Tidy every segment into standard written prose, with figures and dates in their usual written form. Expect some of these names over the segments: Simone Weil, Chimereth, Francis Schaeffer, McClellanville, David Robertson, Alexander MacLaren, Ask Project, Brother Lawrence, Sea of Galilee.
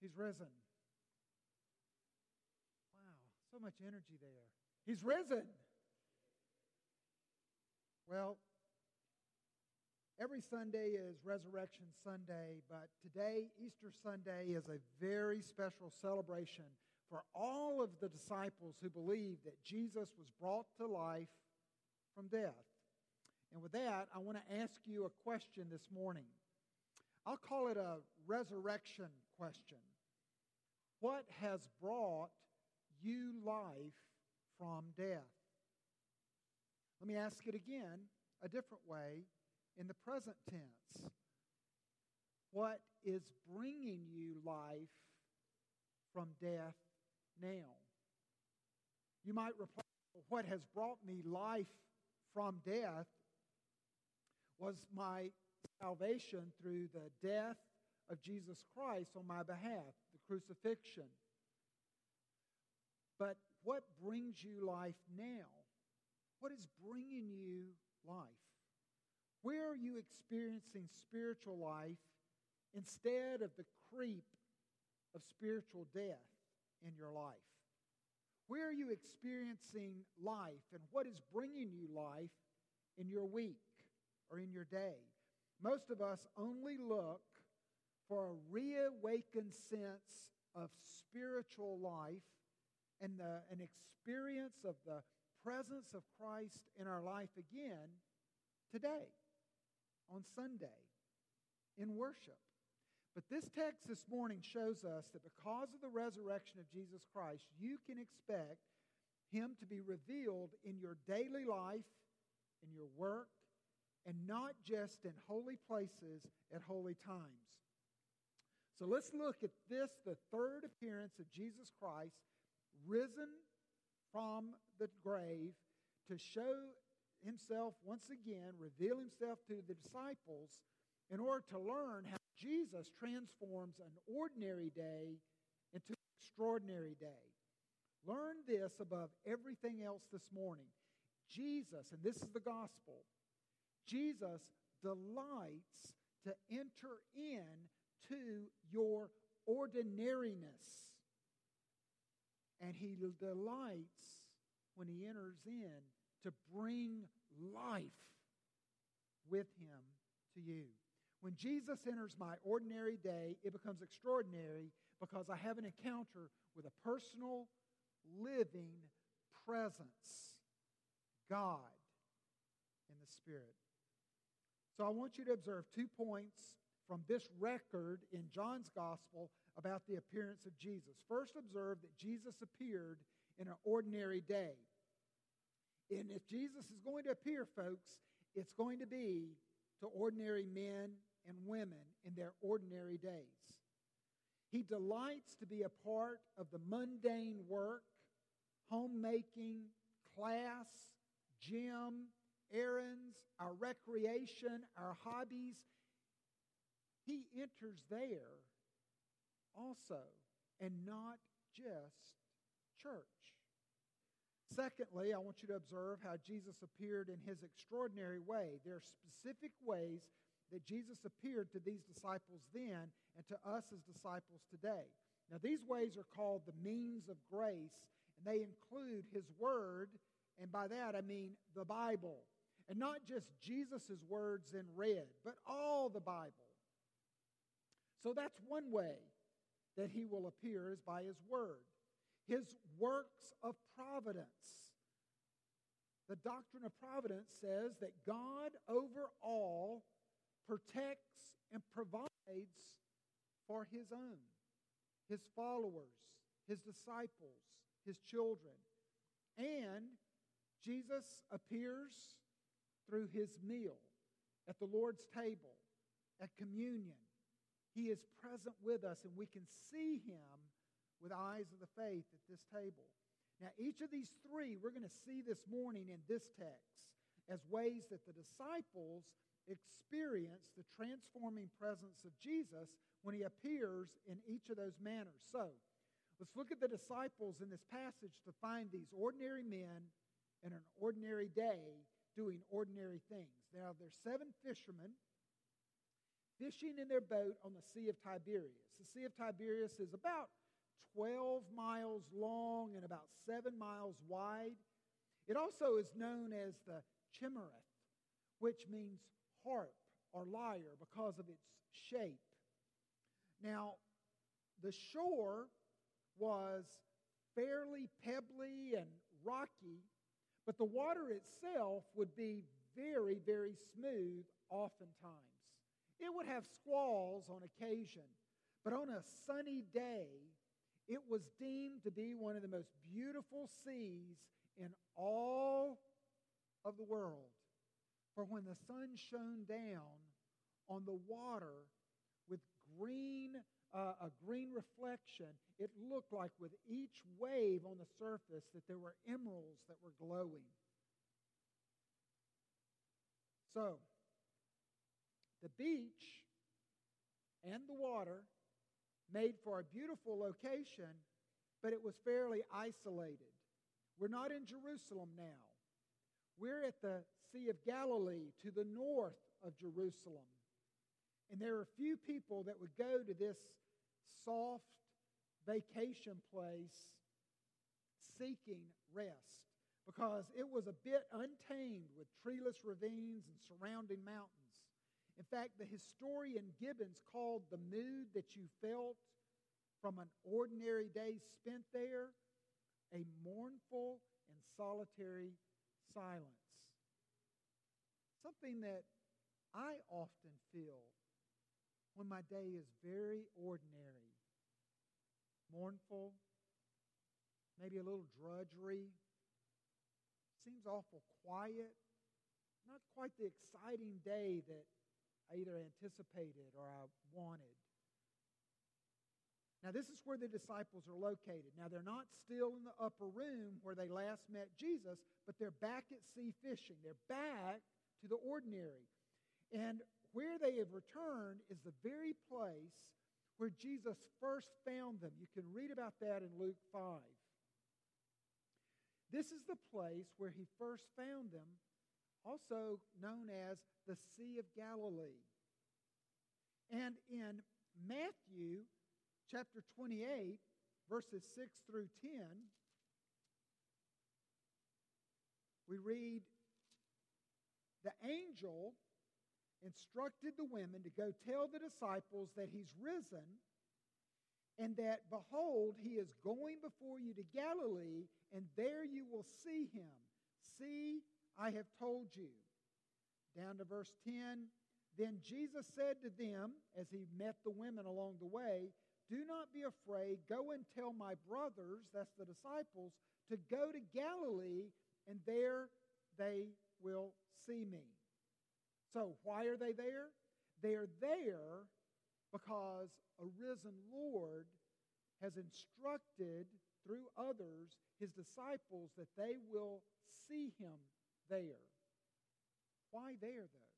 He's risen. Wow, so much energy there. He's risen. Well, every Sunday is Resurrection Sunday, but today, Easter Sunday, is a very special celebration for all of the disciples who believe that Jesus was brought to life from death. And with that, I want to ask you a question this morning. I'll call it a resurrection question. What has brought you life from death? Let me ask it again, a different way, in the present tense. What is bringing you life from death now? You might reply, what has brought me life from death was my salvation through the death of Jesus Christ on my behalf, the crucifixion. But what brings you life now? What is bringing you life? Where are you experiencing spiritual life instead of the creep of spiritual death in your life? Where are you experiencing life, and what is bringing you life in your week or in your day? Most of us only look for a reawakened sense of spiritual life and an experience of the presence of Christ in our life again today, on Sunday, in worship. But this text this morning shows us that because of the resurrection of Jesus Christ, you can expect Him to be revealed in your daily life, in your work, and not just in holy places at holy times. So let's look at this, the third appearance of Jesus Christ, risen from the grave, to show Himself once again, reveal Himself to the disciples in order to learn how Jesus transforms an ordinary day into an extraordinary day. Learn this above everything else this morning. Jesus, and this is the gospel, Jesus delights to enter in to your ordinariness. And He delights, when He enters in, to bring life with Him to you. When Jesus enters my ordinary day, it becomes extraordinary because I have an encounter with a personal, living presence, God in the Spirit. So I want you to observe 2 points from this record in John's Gospel about the appearance of Jesus. First, observe that Jesus appeared in an ordinary day. And if Jesus is going to appear, folks, it's going to be to ordinary men and women in their ordinary days. He delights to be a part of the mundane work, homemaking, class, gym, errands, our recreation, our hobbies. He enters there also, and not just church. Secondly, I want you to observe how Jesus appeared in His extraordinary way. There are specific ways that Jesus appeared to these disciples then and to us as disciples today. Now, these ways are called the means of grace, and they include His Word, and by that I mean the Bible. And not just Jesus' words in red, but all the Bible. So that's one way that He will appear, is by His Word. His works of providence. The doctrine of providence says that God over all protects and provides for His own, His followers, His disciples, His children. And Jesus appears through His meal, at the Lord's table, at communion. He is present with us, and we can see Him with eyes of the faith at this table. Now, each of these three we're going to see this morning in this text as ways that the disciples experience the transforming presence of Jesus when He appears in each of those manners. So, let's look at the disciples in this passage to find these ordinary men in an ordinary day doing ordinary things. Now, there's 7 fishermen. fishing in their boat on the Sea of Tiberias. The Sea of Tiberias is about 12 miles long and about 7 miles wide. It also is known as the Chimereth, which means harp or lyre because of its shape. Now, the shore was fairly pebbly and rocky, but the water itself would be very, very smooth oftentimes. It would have squalls on occasion, but on a sunny day, it was deemed to be one of the most beautiful seas in all of the world. For when the sun shone down on the water with a green reflection, it looked like with each wave on the surface that there were emeralds that were glowing. So, the beach and the water made for a beautiful location, but it was fairly isolated. We're not in Jerusalem now. We're at the Sea of Galilee to the north of Jerusalem. And there are few people that would go to this soft vacation place seeking rest, because it was a bit untamed with treeless ravines and surrounding mountains. In fact, the historian Gibbons called the mood that you felt from an ordinary day spent there a mournful and solitary silence. Something that I often feel when my day is very ordinary, mournful, maybe a little drudgery. Seems awful quiet. Not quite the exciting day that I either anticipated or I wanted. Now, this is where the disciples are located. Now, they're not still in the upper room where they last met Jesus, but they're back at sea fishing. They're back to the ordinary. And where they have returned is the very place where Jesus first found them. You can read about that in Luke 5. This is the place where he first found them, also known as the Sea of Galilee. And in Matthew chapter 28, verses 6 through 10, we read, "The angel instructed the women to go tell the disciples that he's risen, and that, behold, he is going before you to Galilee, and there you will see him. See, I have told you." Down to verse 10, "Then Jesus said to them," as he met the women along the way, "Do not be afraid. Go and tell my brothers," that's the disciples, "to go to Galilee, and there they will see me." So why are they there? They're there because a risen Lord has instructed through others, his disciples, that they will see him there. Why there, though?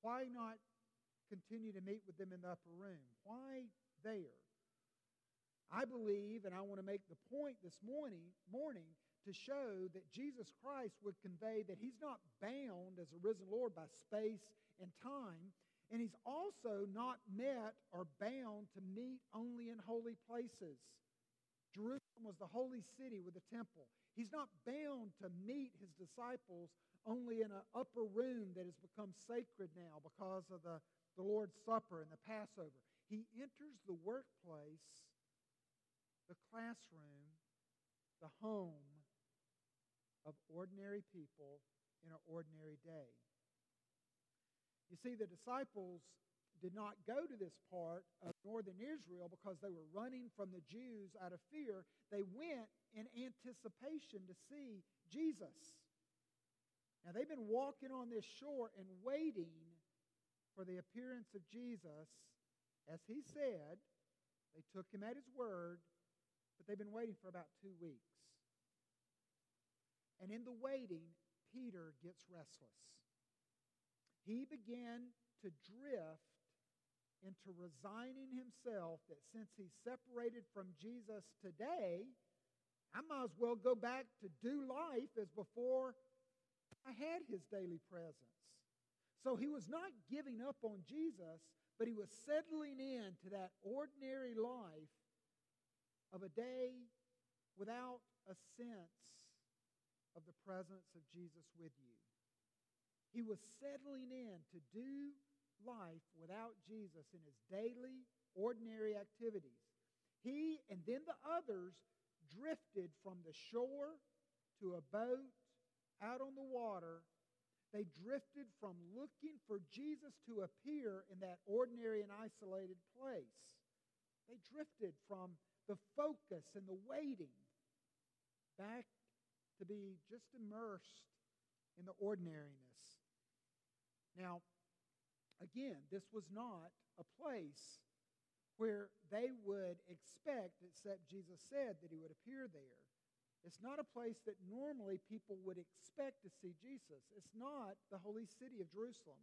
Why not continue to meet with them in the upper room? Why there? I believe, and I want to make the point this morning to show that Jesus Christ would convey that he's not bound as a risen Lord by space and time, and he's also not met or bound to meet only in holy places. Jerusalem was the holy city with the temple. He's not bound to meet his disciples only in an upper room that has become sacred now because of the Lord's Supper and the Passover. He enters the workplace, the classroom, the home of ordinary people in an ordinary day. You see, the disciples did not go to this part of northern Israel because they were running from the Jews out of fear. They went in anticipation to see Jesus. Now, they've been walking on this shore and waiting for the appearance of Jesus. As he said, they took him at his word, but they've been waiting for about 2 weeks. And in the waiting, Peter gets restless. He began to drift into resigning himself that since he's separated from Jesus today, I might as well go back to do life as before I had his daily presence. So he was not giving up on Jesus, but he was settling in to that ordinary life of a day without a sense of the presence of Jesus with you. He was settling in to do life without Jesus in his daily, ordinary activities. He and then the others drifted from the shore to a boat out on the water. They drifted from looking for Jesus to appear in that ordinary and isolated place. They drifted from the focus and the waiting back to be just immersed in the ordinariness. Now, again, this was not a place where they would expect, except Jesus said that he would appear there. It's not a place that normally people would expect to see Jesus. It's not the holy city of Jerusalem.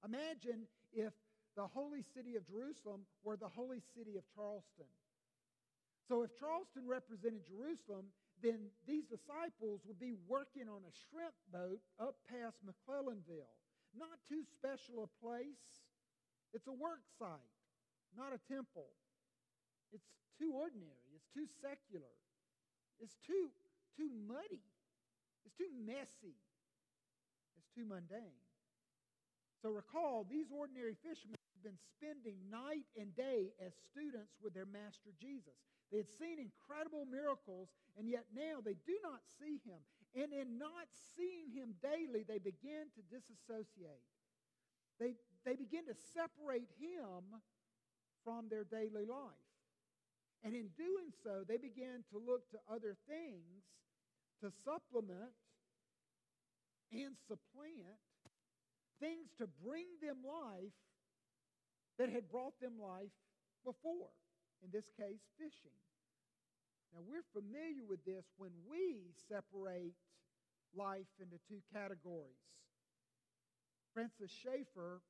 Imagine if the holy city of Jerusalem were the holy city of Charleston. So if Charleston represented Jerusalem, then these disciples would be working on a shrimp boat up past McClellanville. Not too special a place. It's a work site, not a temple. It's too ordinary. It's too secular. It's too muddy. It's too messy. It's too mundane. So recall, these ordinary fishermen had been spending night and day as students with their master Jesus. They had seen incredible miracles, and yet now they do not see him. And in not seeing him daily, they begin to disassociate. They begin to separate him from their daily life. And in doing so, they began to look to other things to supplement and supplant things to bring them life that had brought them life before. In this case, fishing. Now, we're familiar with this when we separate life into two categories. Francis Schaeffer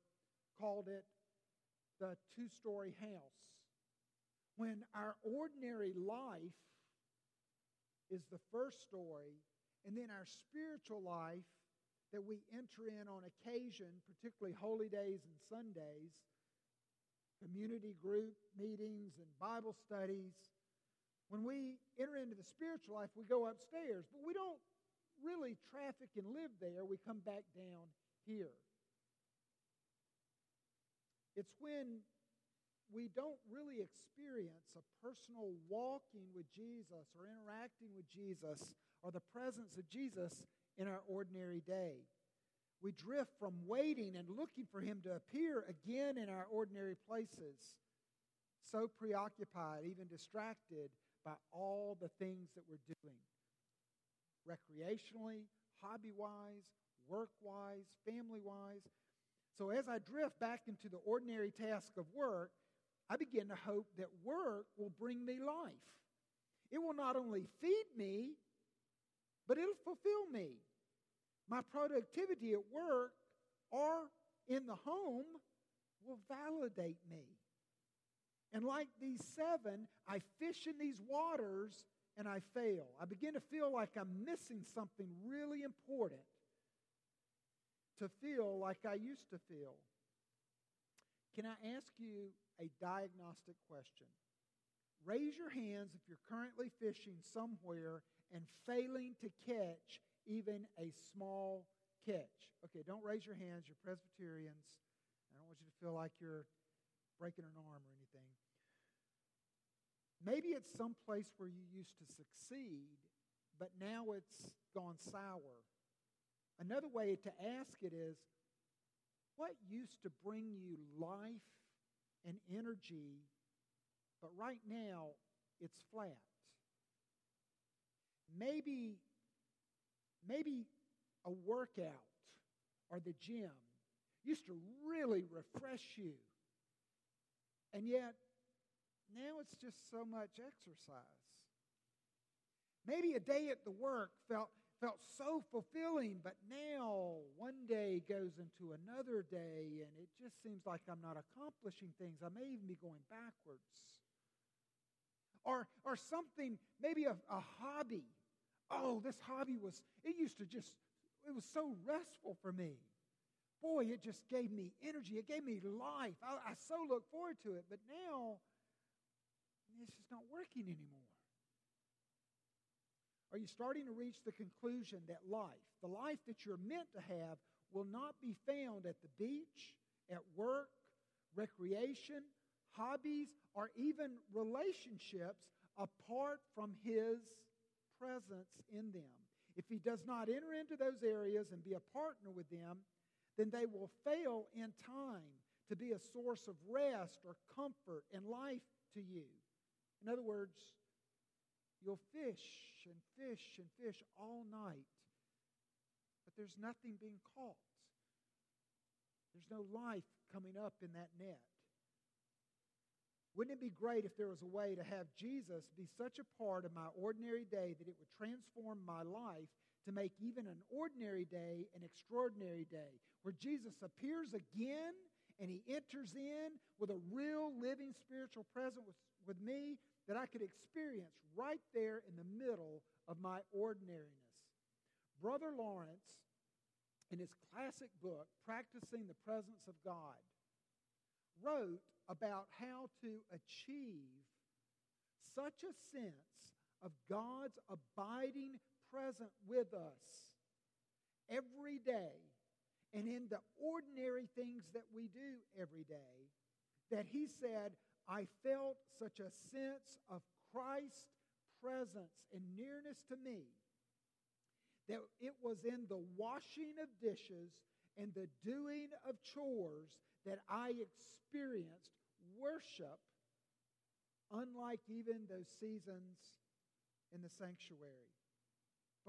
called it the two-story house. When our ordinary life is the first story, and then our spiritual life that we enter in on occasion, particularly holy days and Sundays, community group meetings and Bible studies, when we enter into the spiritual life, we go upstairs, but we don't really traffic and live there. We come back down here. It's when we don't really experience a personal walking with Jesus or interacting with Jesus or the presence of Jesus in our ordinary day. We drift from waiting and looking for him to appear again in our ordinary places, so preoccupied, even distracted by all the things that we're doing, recreationally, hobby-wise, work-wise, family-wise. So as I drift back into the ordinary task of work, I begin to hope that work will bring me life. It will not only feed me, but it'll fulfill me. My productivity at work or in the home will validate me. And like these seven, I fish in these waters and I fail. I begin to feel like I'm missing something really important to feel like I used to feel. Can I ask you a diagnostic question? Raise your hands if you're currently fishing somewhere and failing to catch even a small catch. Okay, don't raise your hands. You're Presbyterians. I don't want you to feel like you're breaking an arm or anything. Maybe it's some place where you used to succeed, but now it's gone sour. Another way to ask it is, what used to bring you life and energy, but right now it's flat? Maybe a workout or the gym used to really refresh you, and yet now it's just so much exercise. Maybe a day at the work felt so fulfilling, but now one day goes into another day, and it just seems like I'm not accomplishing things. I may even be going backwards. Or something, maybe a hobby. Oh, this hobby was, it was so restful for me. boy, it just gave me energy. It gave me life. I so look forward to it. But now, it's just not working anymore. Are you starting to reach the conclusion that life, the life that you're meant to have, will not be found at the beach, at work, recreation, hobbies, or even relationships apart from His presence in them? If He does not enter into those areas and be a partner with them, then they will fail in time to be a source of rest or comfort and life to you. In other words, you'll fish and fish and fish all night, but there's nothing being caught. There's no life coming up in that net. Wouldn't it be great if there was a way to have Jesus be such a part of my ordinary day that it would transform my life to make even an ordinary day an extraordinary day, where Jesus appears again and He enters in with a real living spiritual presence with me that I could experience right there in the middle of my ordinariness? Brother Lawrence, in his classic book, Practicing the Presence of God, wrote about how to achieve such a sense of God's abiding presence with us every day and in the ordinary things that we do every day, that he said, I felt such a sense of Christ's presence and nearness to me that it was in the washing of dishes and the doing of chores that I experienced worship unlike even those seasons in the sanctuary,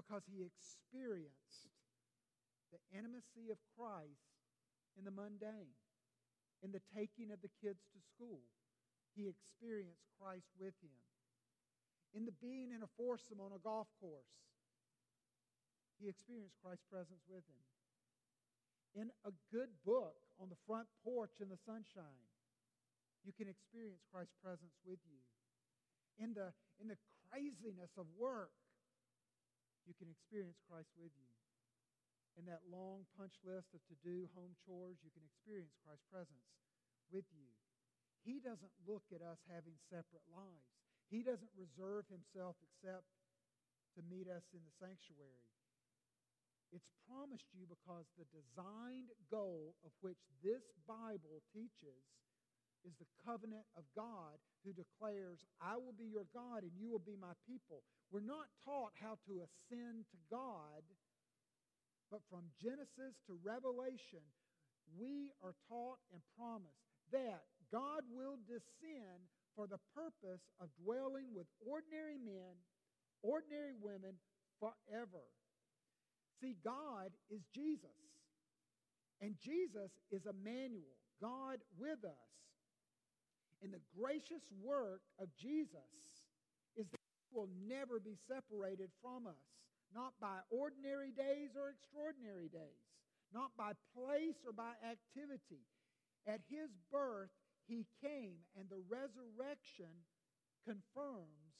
because he experienced the intimacy of Christ in the mundane, in the taking of the kids to school. He experienced Christ with him. In the being in a foursome on a golf course, he experienced Christ's presence with him. In a good book on the front porch in the sunshine, you can experience Christ's presence with you. In the craziness of work, you can experience Christ with you. In that long punch list of to-do home chores, you can experience Christ's presence with you. He doesn't look at us having separate lives. He doesn't reserve himself except to meet us in the sanctuary. It's promised you because the designed goal of which this Bible teaches is the covenant of God, who declares, I will be your God and you will be my people. We're not taught how to ascend to God, but from Genesis to Revelation, we are taught and promised that God will descend for the purpose of dwelling with ordinary men, ordinary women forever. See, God is Jesus, and Jesus is Emmanuel, God with us. And the gracious work of Jesus is that we will never be separated from us, not by ordinary days or extraordinary days, not by place or by activity. At his birth, he came, and the resurrection confirms,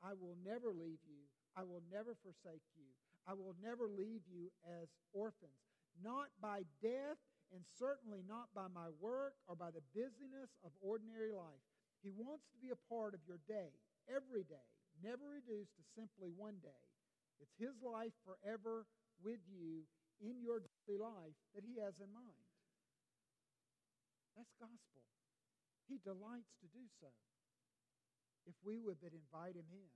I will never leave you. I will never forsake you. I will never leave you as orphans. Not by death, and certainly not by my work or by the busyness of ordinary life. He wants to be a part of your day, every day, never reduced to simply one day. It's his life forever with you in your daily life that he has in mind. That's gospel. He delights to do so. If we would but invite him in,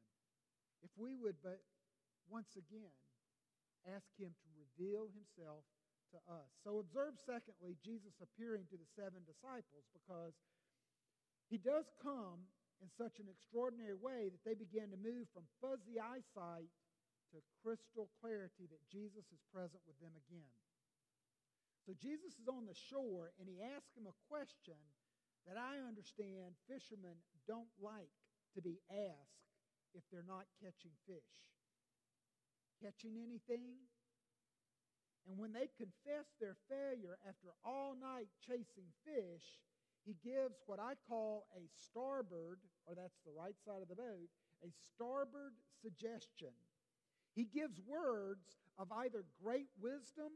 if we would but once again ask him to reveal himself to us. So observe, secondly, Jesus appearing to the seven disciples, because he does come in such an extraordinary way that they begin to move from fuzzy eyesight to crystal clarity that Jesus is present with them again. So Jesus is on the shore, and he asks him a question that I understand fishermen don't like to be asked if they're not catching fish. Catching anything? And when they confess their failure after all night chasing fish, he gives what I call a starboard, or that's the right side of the boat, a starboard suggestion. He gives words of either great wisdom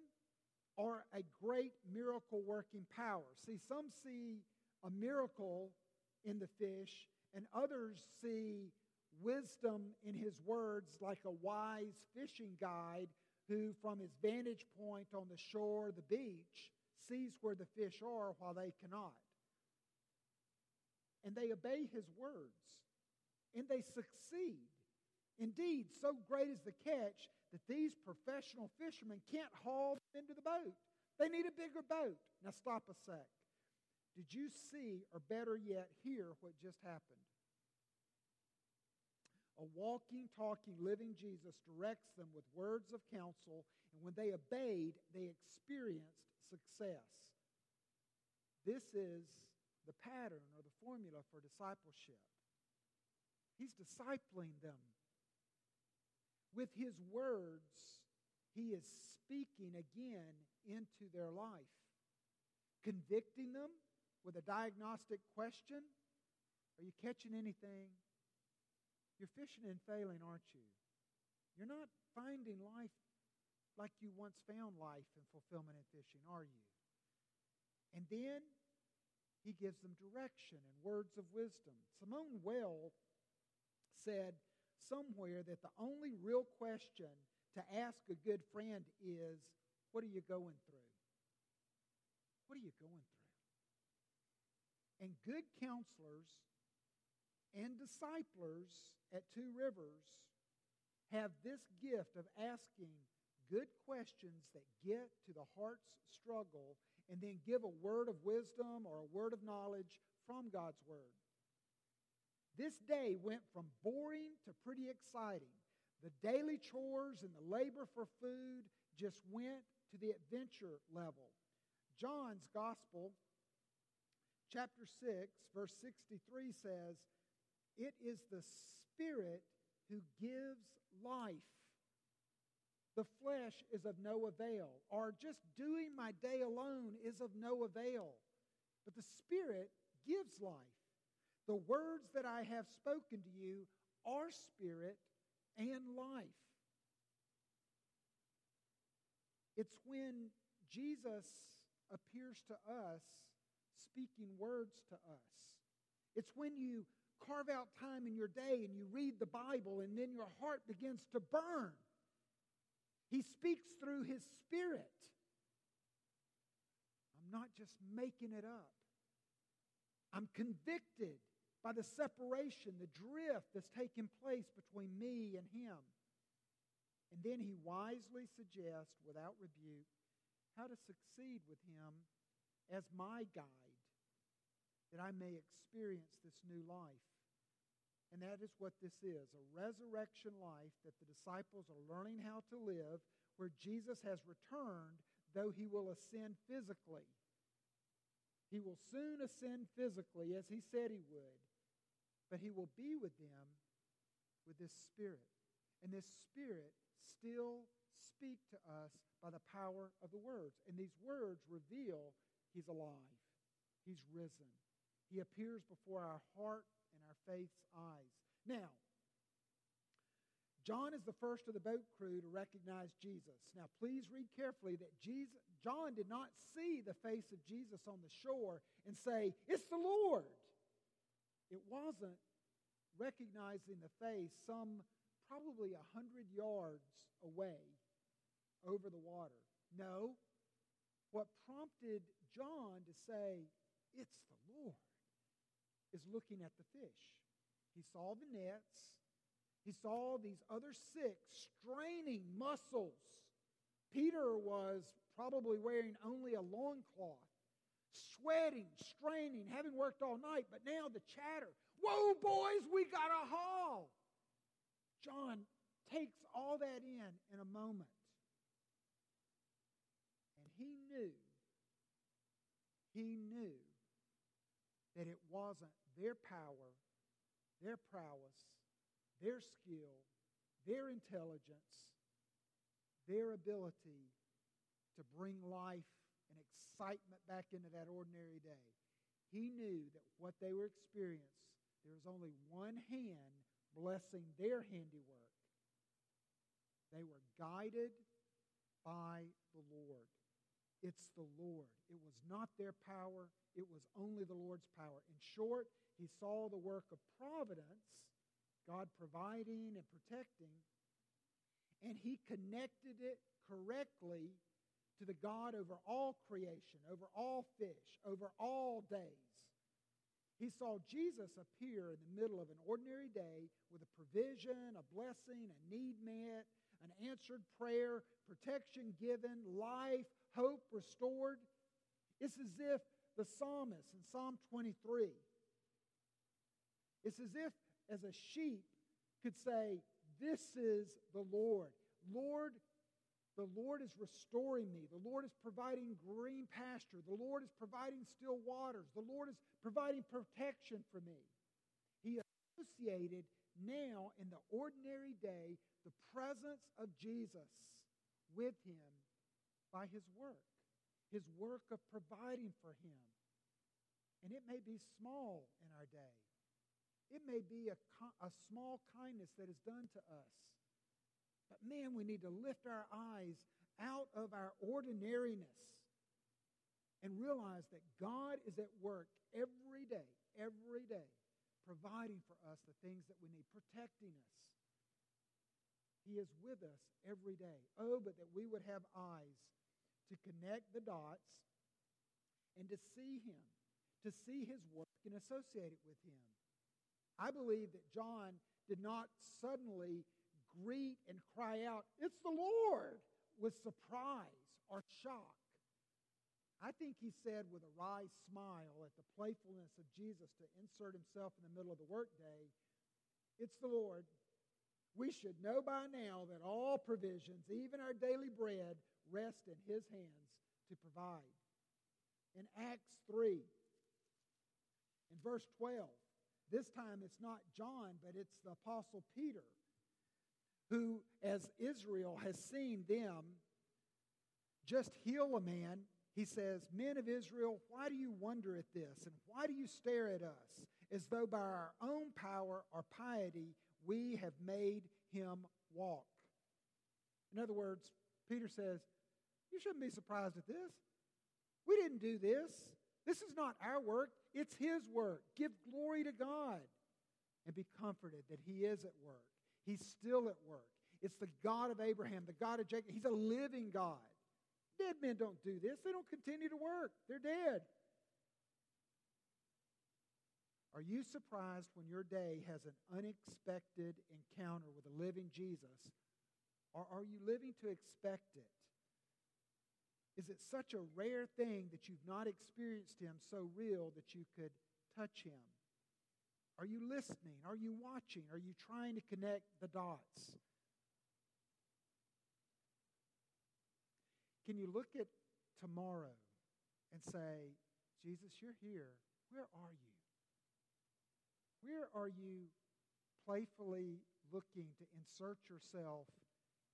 or a great miracle-working power. See, some see a miracle in the fish, and others see wisdom in his words, like a wise fishing guide who, from his vantage point on the shore or the beach, sees where the fish are while they cannot. And they obey his words, and they succeed. Indeed, so great is the catch that these professional fishermen can't haul them into the boat. They need a bigger boat. Now stop a sec. Did you see, or better yet, hear what just happened? A walking, talking, living Jesus directs them with words of counsel, and when they obeyed, they experienced success. This is the pattern or the formula for discipleship. He's discipling them. With his words, he is speaking again into their life, convicting them with a diagnostic question. Are you catching anything? You're fishing and failing, aren't you? You're not finding life like you once found life in fulfillment and fishing, are you? And then he gives them direction and words of wisdom. Simone Weil said somewhere that the only real question to ask a good friend is, what are you going through? What are you going through? And good counselors and disciplers at Two Rivers have this gift of asking good questions that get to the heart's struggle and then give a word of wisdom or a word of knowledge from God's Word. This day went from boring to pretty exciting. The daily chores and the labor for food just went to the adventure level. John's Gospel, chapter 6, verse 63 says, "It is the Spirit who gives life. The flesh is of no avail," or just doing my day alone is of no avail. But the Spirit gives life. The words that I have spoken to you are spirit and life. It's when Jesus appears to us, speaking words to us. It's when you carve out time in your day and you read the Bible and then your heart begins to burn. He speaks through His Spirit. I'm not just making it up. I'm convicted by the separation, the drift that's taken place between me and Him. And then He wisely suggests, without rebuke, how to succeed with Him as my guide, that I may experience this new life. And that is what this is, a resurrection life that the disciples are learning how to live, where Jesus has returned, though He will ascend physically. He will soon ascend physically, as He said He would, but He will be with them with this Spirit. And this Spirit still speaks to us by the power of the words. And these words reveal He's alive. He's risen. He appears before our heart and our faith's eyes. Now, John is the first of the boat crew to recognize Jesus. Now, please read carefully that John did not see the face of Jesus on the shore and say, "It's the Lord." It wasn't recognizing the face some probably 100 yards away over the water. No. What prompted John to say, "It's the Lord," is looking at the fish. He saw the nets. He saw these other six straining muscles. Peter was probably wearing only a loincloth, sweating, straining, having worked all night, but now the chatter. "Whoa, boys, we got a haul." John takes all that in a moment. And he knew that it wasn't their power, their prowess, their skill, their intelligence, their ability to bring life and excitement back into that ordinary day. He knew that what they were experiencing, there was only one hand blessing their handiwork. They were guided by the Lord. It's the Lord. It was not their power. It was only the Lord's power. In short, he saw the work of providence, God providing and protecting, and he connected it correctly to the God over all creation, over all fish, over all days. He saw Jesus appear in the middle of an ordinary day with a provision, a blessing, a need met, an answered prayer, protection given, life, hope restored. It's as if the psalmist in Psalm 23, it's as if as a sheep could say, this is the Lord. Lord, the Lord is restoring me. The Lord is providing green pasture. The Lord is providing still waters. The Lord is providing protection for me. He associated now in the ordinary day the presence of Jesus with him by his work of providing for him. And it may be small in our day. It may be a small kindness that is done to us. But man, we need to lift our eyes out of our ordinariness and realize that God is at work every day, providing for us the things that we need, protecting us. He is with us every day. Oh, but that we would have eyes to connect the dots and to see him, to see his work and associate it with him. I believe that John did not suddenly greet and cry out, "It's the Lord," with surprise or shock. I think he said with a wry smile at the playfulness of Jesus to insert himself in the middle of the workday, "It's the Lord. We should know by now that all provisions, even our daily bread, rest in his hands to provide." In Acts 3, in verse 12, this time it's not John, but it's the Apostle Peter, who, as Israel has seen them just heal a man, he says, "Men of Israel, why do you wonder at this? And why do you stare at us, as though by our own power or piety we have made him walk?" In other words, Peter says, you shouldn't be surprised at this. We didn't do this. This is not our work. It's his work. Give glory to God and be comforted that he is at work. He's still at work. It's the God of Abraham, the God of Jacob. He's a living God. Dead men don't do this. They don't continue to work. They're dead. Are you surprised when your day has an unexpected encounter with a living Jesus? Or are you living to expect it? Is it such a rare thing that you've not experienced him so real that you could touch him? Are you listening? Are you watching? Are you trying to connect the dots? Can you look at tomorrow and say, Jesus, you're here. Where are you? Where are you playfully looking to insert yourself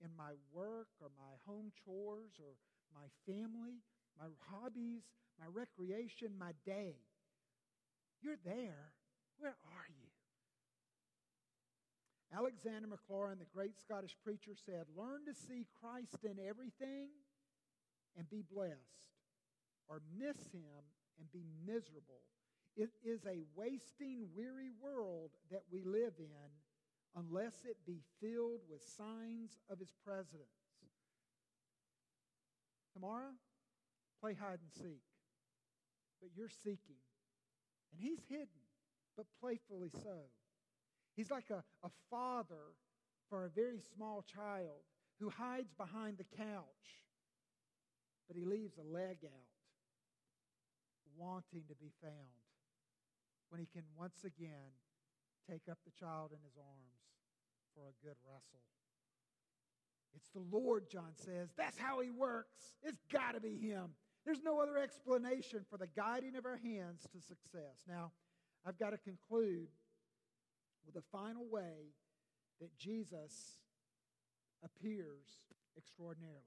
in my work or my home chores or my family, my hobbies, my recreation, my day? You're there. Where are you? Alexander MacLaren, the great Scottish preacher, said, "Learn to see Christ in everything and be blessed, or miss him and be miserable. It is a wasting, weary world that we live in unless it be filled with signs of his presence." Tomorrow, play hide and seek. But you're seeking. And he's hidden, but playfully so. He's like a father for a very small child who hides behind the couch, but he leaves a leg out, wanting to be found, when he can once again take up the child in his arms for a good wrestle. It's the Lord, John says. That's how he works. It's got to be him. There's no other explanation for the guiding of our hands to success. Now, I've got to conclude with the final way that Jesus appears extraordinarily.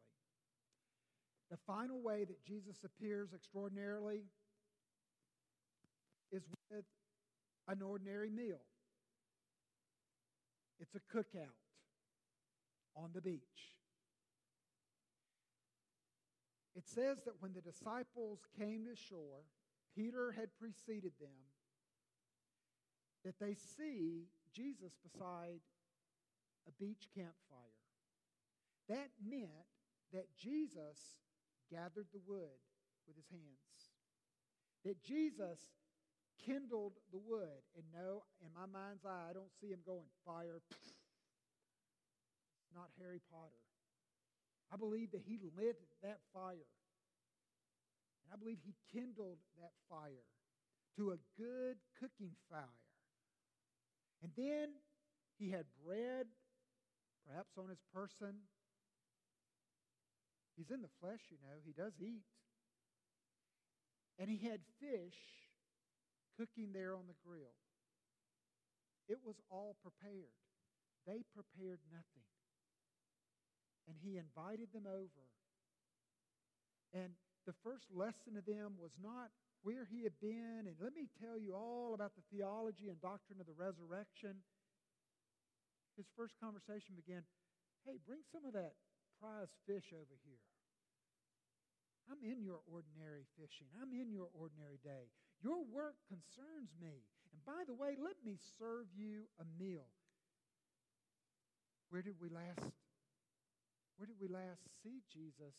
The final way that Jesus appears extraordinarily is with an ordinary meal. It's a cookout on the beach. It says that when the disciples came to shore, Peter had preceded them, that they see Jesus beside a beach campfire. That meant that Jesus gathered the wood with his hands, that Jesus kindled the wood. And no, in my mind's eye, I don't see him going, fire, not Harry Potter. I believe that he lit that fire. And I believe he kindled that fire to a good cooking fire. And then he had bread, perhaps on his person. He's in the flesh, you know. He does eat. And he had fish cooking there on the grill. It was all prepared. They prepared nothing. And he invited them over. And the first lesson to them was not where he had been, and let me tell you all about the theology and doctrine of the resurrection. His first conversation began, hey, bring some of that prize fish over here. I'm in your ordinary fishing. I'm in your ordinary day. Your work concerns me. And by the way, let me serve you a meal. Where did we last see Jesus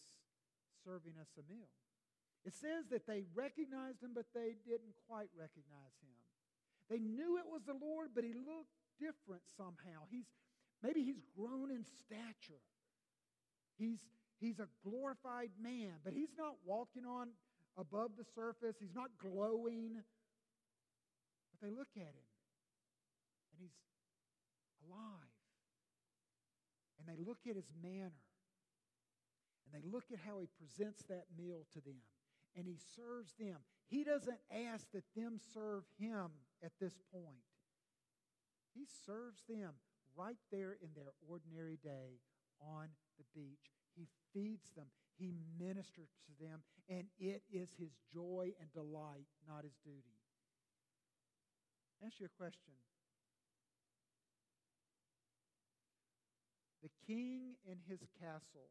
serving us a meal? It says that they recognized him, but they didn't quite recognize him. They knew it was the Lord, but he looked different somehow. Maybe he's grown in stature. He's a glorified man, but he's not walking on above the surface. He's not glowing. But they look at him, and he's alive. And they look at his manner, and they look at how he presents that meal to them. And he serves them. He doesn't ask that them serve him at this point. He serves them right there in their ordinary day on the beach. He feeds them. He ministers to them. And it is his joy and delight, not his duty. I ask you a question. The king in his castle,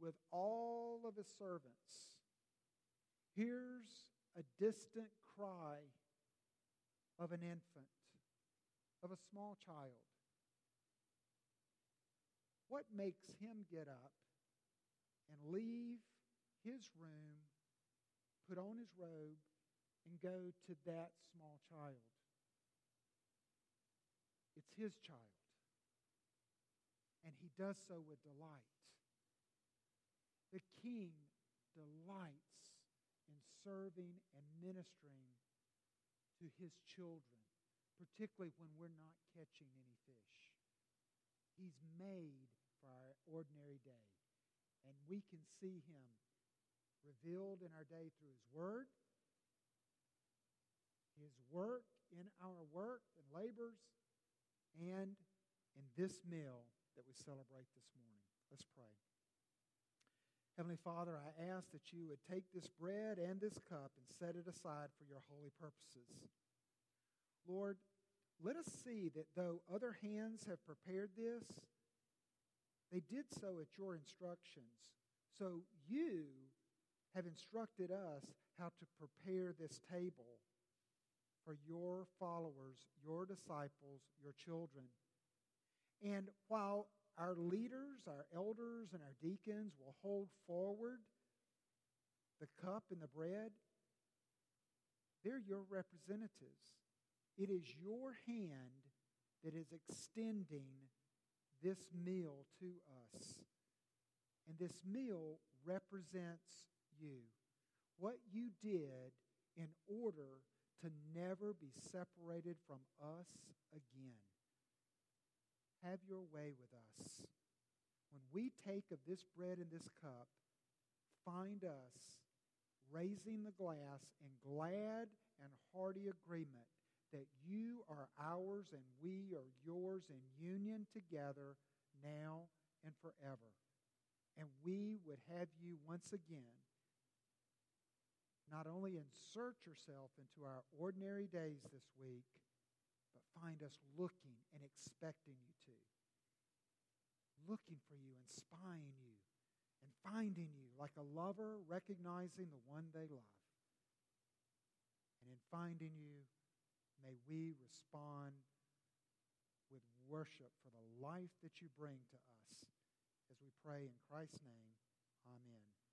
with all of his servants, hears a distant cry of an infant, of a small child. What makes him get up and leave his room, put on his robe, and go to that small child? It's his child. And he does so with delight. The king delights in serving and ministering to his children, particularly when we're not catching any fish. He's made for our ordinary day, and we can see him revealed in our day through his word, his work in our work and labors, and in this meal that we celebrate this morning. Let's pray. Heavenly Father, I ask that you would take this bread and this cup and set it aside for your holy purposes. Lord, let us see that though other hands have prepared this, they did so at your instructions. So you have instructed us how to prepare this table for your followers, your disciples, your children. And while our leaders, our elders, and our deacons will hold forward the cup and the bread, they're your representatives. It is your hand that is extending this meal to us. And this meal represents you. What you did in order to never be separated from us again. Have your way with us. When we take of this bread and this cup, find us raising the glass in glad and hearty agreement that you are ours and we are yours in union together now and forever. And we would have you once again not only insert yourself into our ordinary days this week, but find us looking and expecting you to. Looking for you and spying you and finding you, like a lover recognizing the one they love. And in finding you, may we respond with worship for the life that you bring to us, as we pray in Christ's name. Amen.